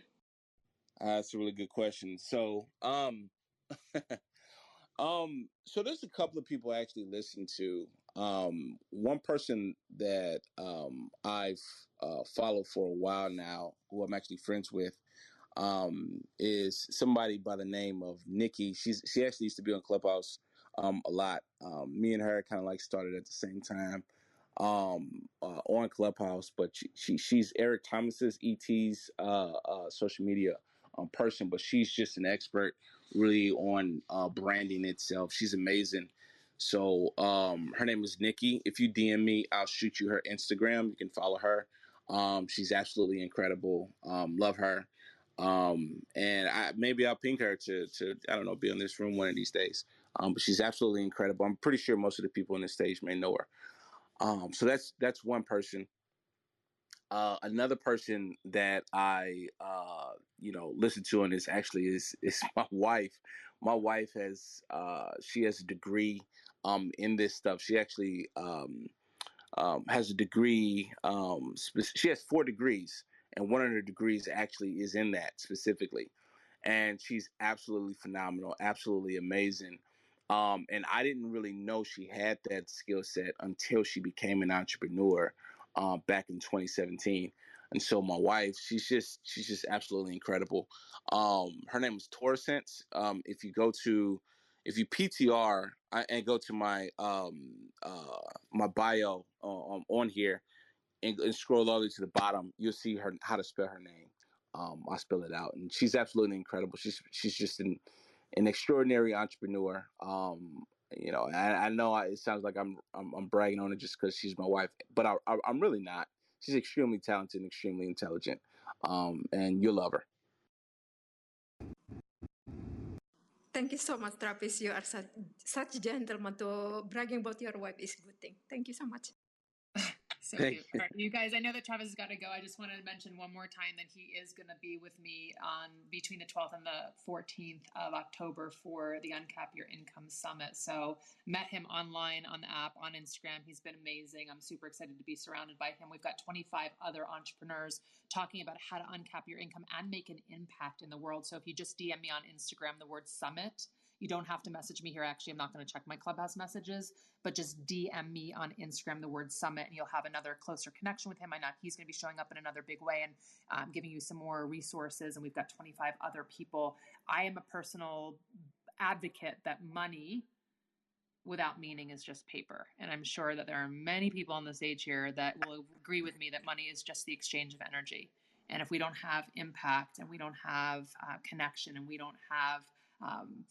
Uh, that's a really good question. So, um, um, so there's a couple of people I actually listen to. Um, one person that um, I've uh, followed for a while now, who I'm actually friends with, um, is somebody by the name of Nikki. She's she actually used to be on Clubhouse um, a lot. Um, me and her kind of like started at the same time um, uh, on Clubhouse, but she, she she's Eric Thomas's E T's uh, uh, social media um, person, but she's just an expert really on uh, branding itself. She's amazing. So um, her name is Nikki. If you D M me, I'll shoot you her Instagram. You can follow her. Um, she's absolutely incredible. Um, love her. Um, and I, maybe I'll ping her to, to, I don't know, be in this room one of these days. Um, but she's absolutely incredible. I'm pretty sure most of the people on this stage may know her. Um, so that's that's one person. Uh, another person that I, uh, you know, listen to and is actually is is my wife. My wife has, uh, she has a degree Um, in this stuff. She actually um, um, has a degree. Um, spe- she has four degrees, and one of her degrees actually is in that specifically. And she's absolutely phenomenal, absolutely amazing. Um, and I didn't really know she had that skill set until she became an entrepreneur uh, back in twenty seventeen. And so my wife, she's just she's just absolutely incredible. Um, her name is Torsense. Um, if you go to If you P T R and go to my um, uh, my bio um, on here and, and scroll all the way to the bottom, you'll see her how to spell her name. Um, I'll spell it out, and she's absolutely incredible. She's she's just an an extraordinary entrepreneur. Um, you know, I, I know I, it sounds like I'm, I'm I'm bragging on it just because she's my wife, but I, I, I'm really not. She's extremely talented, and extremely intelligent, um, and you'll love her. Thank you so much, Travis. You are such, such a gentleman. To bragging about your wife is a good thing. Thank you so much. So cute. All right, you guys, I know that Travis has got to go. I just wanted to mention one more time that he is going to be with me on between the twelfth and the fourteenth of October for the Uncap Your Income Summit. So met him online, on the app, on Instagram. He's been amazing. I'm super excited to be surrounded by him. We've got twenty-five other entrepreneurs talking about how to uncap your income and make an impact in the world. So if you just D M me on Instagram, the word summit, you don't have to message me here. Actually, I'm not going to check my Clubhouse messages, but just D M me on Instagram, the word summit, and you'll have another closer connection with him. I know he's going to be showing up in another big way and um, giving you some more resources. And we've got twenty-five other people. I am a personal advocate that money without meaning is just paper. And I'm sure that there are many people on the stage here that will agree with me that money is just the exchange of energy. And if we don't have impact and we don't have uh, connection and we don't have um,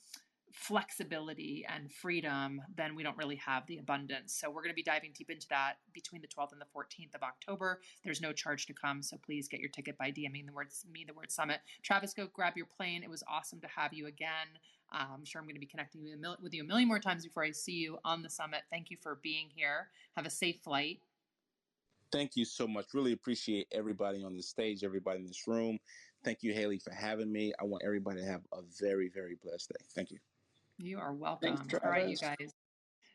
flexibility and freedom, then we don't really have the abundance. So we're going to be diving deep into that between the twelfth and the fourteenth of October. There's no charge to come. So please get your ticket by DMing the words, me, the word summit. Travis, go grab your plane. It was awesome to have you again. Um, I'm sure I'm going to be connecting with, a mil- with you a million more times before I see you on the summit. Thank you for being here. Have a safe flight. Thank you so much. Really appreciate everybody on the stage, everybody in this room. Thank you, Haley, for having me. I want everybody to have a very, very blessed day. Thank you. You are welcome. Thanks, all right, you guys.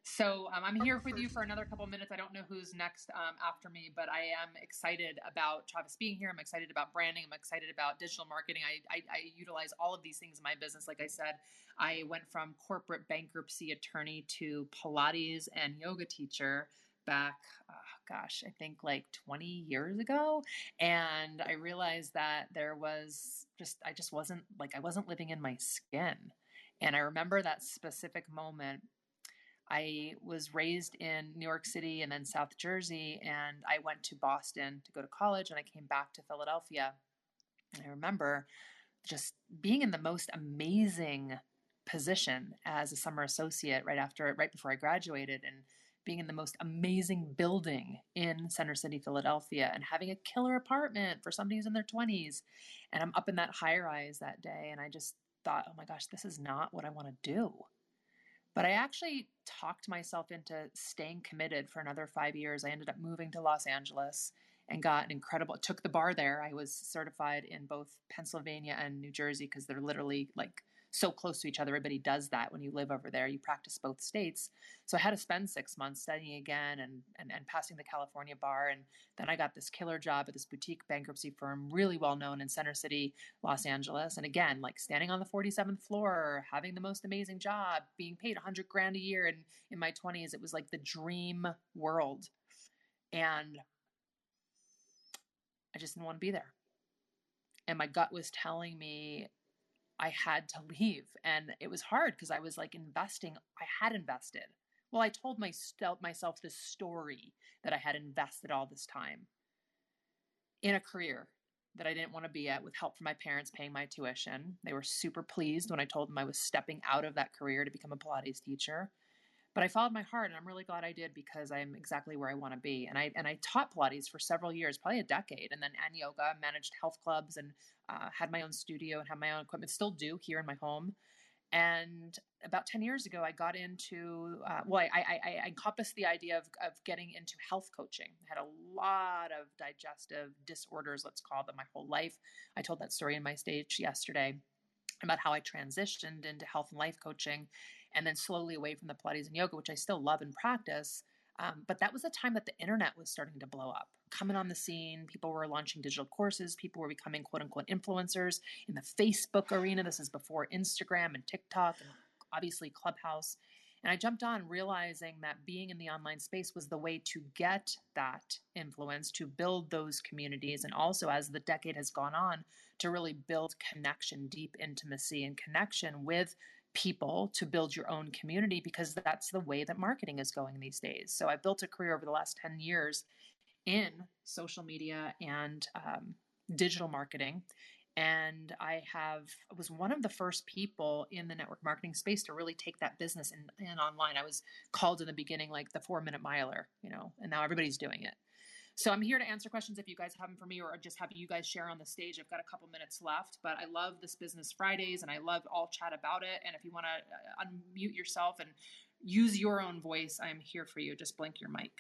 So um, I'm here with you for another couple minutes. I don't know who's next um, after me, but I am excited about Travis being here. I'm excited about branding. I'm excited about digital marketing. I, I, I utilize all of these things in my business. Like I said, I went from corporate bankruptcy attorney to Pilates and yoga teacher back, oh gosh, I think like twenty years ago. And I realized that there was just, I just wasn't like, I wasn't living in my skin. And I remember that specific moment. I was raised in New York City and then South Jersey, and I went to Boston to go to college, and I came back to Philadelphia. And I remember just being in the most amazing position as a summer associate right after, right before I graduated, and being in the most amazing building in Center City, Philadelphia, and having a killer apartment for somebody who's in their twenties. And I'm up in that high rise that day, and I just thought, oh my gosh, this is not what I want to do. But I actually talked myself into staying committed for another five years. I ended up moving to Los Angeles and got an incredible, took the bar there. I was certified in both Pennsylvania and New Jersey because they're literally like so close to each other. Everybody does that when you live over there. You practice both states. So I had to spend six months studying again and, and, and passing the California bar. And then I got this killer job at this boutique bankruptcy firm, really well known in Center City, Los Angeles. And again, like standing on the forty-seventh floor, having the most amazing job, being paid one hundred grand a year. And in my twenties, it was like the dream world. And I just didn't want to be there. And my gut was telling me I had to leave. And it was hard because I was like investing. I had invested. Well, I told my, myself this story that I had invested all this time in a career that I didn't want to be at with help from my parents paying my tuition. They were super pleased when I told them I was stepping out of that career to become a Pilates teacher. But I followed my heart, and I'm really glad I did because I'm exactly where I want to be. And I and I taught Pilates for several years, probably a decade, and then and yoga, managed health clubs, and uh, had my own studio and had my own equipment. Still do here in my home. And about ten years ago, I got into uh, well, I, I, I encompassed the idea of of getting into health coaching. I had a lot of digestive disorders, let's call them, my whole life. I told that story in my stage yesterday about how I transitioned into health and life coaching and then slowly away from the Pilates and yoga, which I still love and practice. Um, but that was a time that the internet was starting to blow up, coming on the scene. People were launching digital courses. People were becoming quote unquote influencers in the Facebook arena. This is before Instagram and TikTok and obviously Clubhouse. And I jumped on realizing that being in the online space was the way to get that influence, to build those communities. And also as the decade has gone on, to really build connection, deep intimacy and connection with people to build your own community, because that's the way that marketing is going these days. So I built a career over the last ten years in social media and um, digital marketing. And I have was one of the first people in the network marketing space to really take that business and, and online. I was called in the beginning like the four minute miler, you know, and now everybody's doing it. So I'm here to answer questions if you guys have them for me, or just have you guys share on the stage. I've got a couple minutes left, but I love this Business Fridays and I love all chat about it. And if you want to unmute yourself and use your own voice, I'm here for you. Just blink your mic.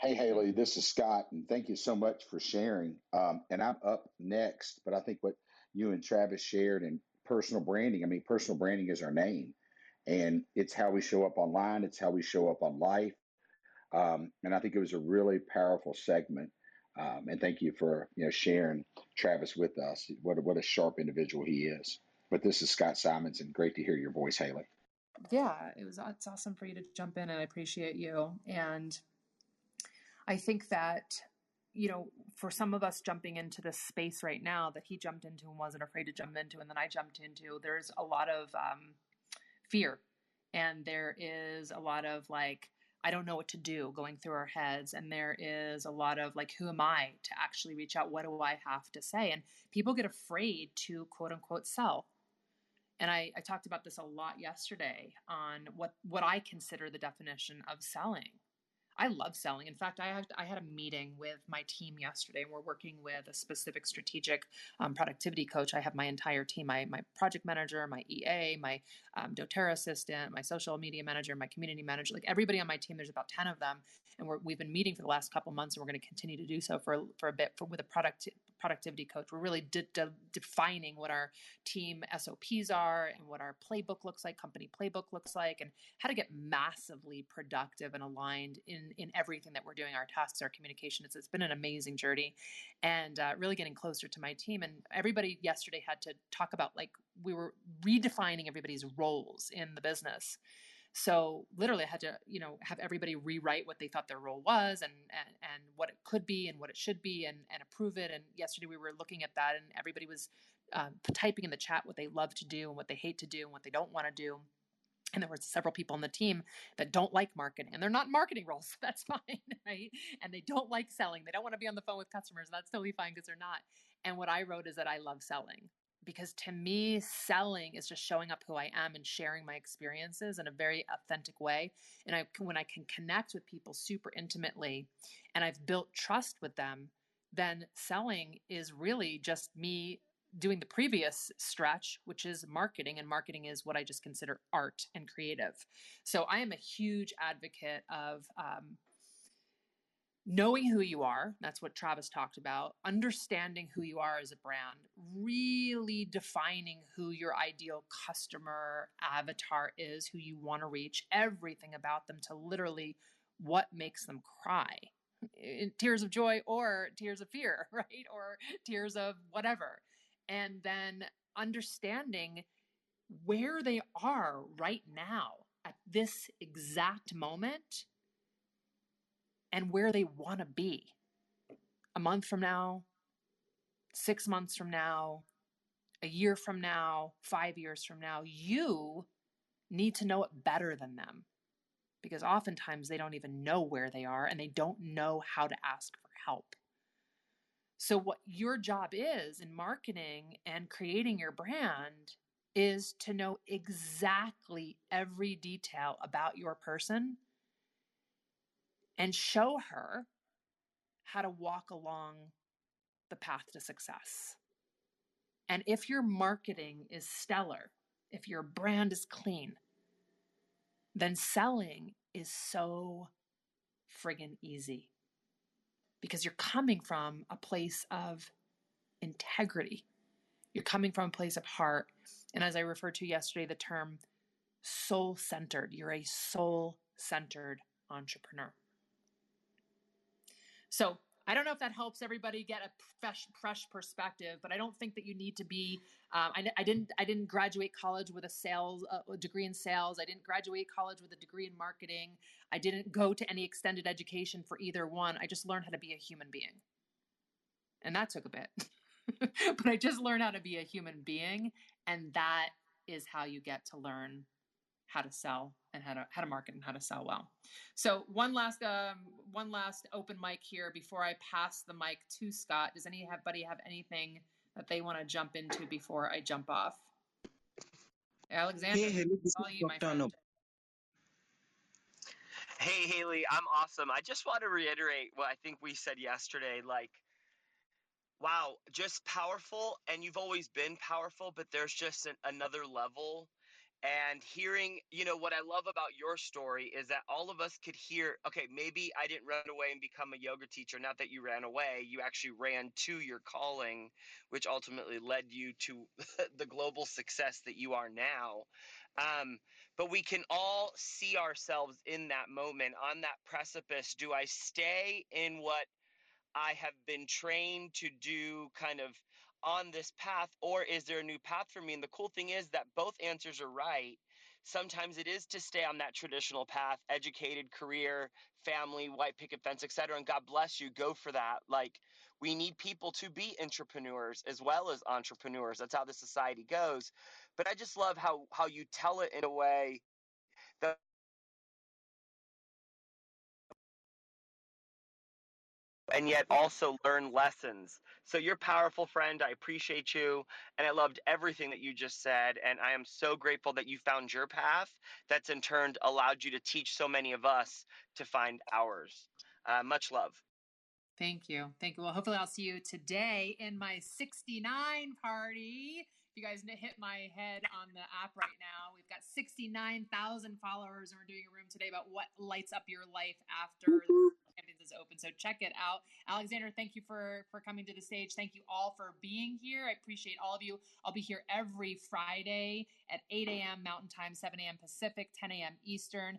Hey, Haley, this is Scott, and thank you so much for sharing. Um, and I'm up next, but I think what you and Travis shared in personal branding, I mean, personal branding is our name, and it's how we show up online. It's how we show up on life. Um, and I think it was a really powerful segment. Um, and thank you for you know sharing Travis with us. What a, what a sharp individual he is. But this is Scott Simons, and great to hear your voice, Haley. Yeah, it was. It's awesome for you to jump in, and I appreciate you. And I think that, you know, for some of us jumping into this space right now that he jumped into and wasn't afraid to jump into, and then I jumped into, there's a lot of um, fear, and there is a lot of like, I don't know what to do going through our heads. And there is a lot of like, who am I to actually reach out? What do I have to say? And people get afraid to quote unquote sell. And I, I talked about this a lot yesterday on what, what I consider the definition of selling. I love selling. In fact, I had, I had a meeting with my team yesterday, and we're working with a specific strategic um, productivity coach. I have my entire team, my, my project manager, my E A, my um, doTERRA assistant, my social media manager, my community manager, like everybody on my team. There's about ten of them. And we're, we've been meeting for the last couple months, and we're going to continue to do so for, for a bit for, with a product, productivity coach. We're really de- de- defining what our team S O Ps are and what our playbook looks like, company playbook looks like, and how to get massively productive and aligned in in everything that we're doing, our tasks, our communication. It's, it's been an amazing journey, and uh, really getting closer to my team. And everybody yesterday had to talk about, like, we were redefining everybody's roles in the business. So literally I had to, you know, have everybody rewrite what they thought their role was, and, and, and what it could be and what it should be, and, and approve it. And yesterday we were looking at that, and everybody was uh, typing in the chat what they love to do and what they hate to do and what they don't want to do. And there were several people on the team that don't like marketing, and they're not in marketing roles. So that's fine, right? And they don't like selling. They don't want to be on the phone with customers. And that's totally fine because they're not. And what I wrote is that I love selling, because to me, selling is just showing up who I am and sharing my experiences in a very authentic way. And I, when I can connect with people super intimately and I've built trust with them, then selling is really just me doing the previous stretch, which is marketing. And marketing is what I just consider art and creative. So I am a huge advocate of um, knowing who you are. That's what Travis talked about. Understanding who you are as a brand, really defining who your ideal customer avatar is, who you want to reach, everything about them, to literally what makes them cry. Tears of joy or tears of fear, right? Or tears of whatever. And then understanding where they are right now at this exact moment, and where they want to be a month from now, six months from now, a year from now, five years from now. You need to know it better than them, because oftentimes they don't even know where they are, and they don't know how to ask for help. So what your job is in marketing and creating your brand is to know exactly every detail about your person and show her how to walk along the path to success. And if your marketing is stellar, if your brand is clean, then selling is so friggin' easy. Because you're coming from a place of integrity. You're coming from a place of heart. And as I referred to yesterday, the term soul-centered. You're a soul-centered entrepreneur. So I don't know if that helps everybody get a fresh, fresh perspective, but I don't think that you need to be. Um, I, I didn't. I didn't graduate college with a sales a degree in sales. I didn't graduate college with a degree in marketing. I didn't go to any extended education for either one. I just learned how to be a human being, and that took a bit. But I just learned how to be a human being, and that is how you get to learn how to sell and how to, how to market and how to sell well. So one last, um, one last open mic here before I pass the mic to Scott. Does anybody have anything that they want to jump into before I jump off? Alexander, hey, Haley, this all you, my friend. Hey, Haley, I'm awesome. I just want to reiterate what I think we said yesterday. Like, wow, just powerful. And you've always been powerful, but there's just an, another level. And hearing, you know, what I love about your story is that all of us could hear, okay, maybe I didn't run away and become a yoga teacher. Not that you ran away, you actually ran to your calling, which ultimately led you to the global success that you are now. Um, but we can all see ourselves in that moment, on that precipice. Do I stay in what I have been trained to do kind of on this path, or is there a new path for me? And the cool thing is that both answers are right. Sometimes it is to stay on that traditional path, educated, career, family, white picket fence, et cetera. And God bless you, go for that. Like, we need people to be entrepreneurs as well as entrepreneurs. That's how the society goes. But I just love how, how you tell it in a way that and yet also learn lessons. So you're powerful, friend. I appreciate you. And I loved everything that you just said. And I am so grateful that you found your path that's in turn allowed you to teach so many of us to find ours. Uh, much love. Thank you. Thank you. Well, hopefully I'll see you today in my sixty-nine party. If you guys hit my head on the app right now, we've got sixty-nine thousand followers, and we're doing a room today about what lights up your life after the campaigns is open. So check it out. Alexander, thank you for, for coming to the stage. Thank you all for being here. I appreciate all of you. I'll be here every Friday at eight a.m. Mountain Time, seven a.m. Pacific, ten a.m. Eastern.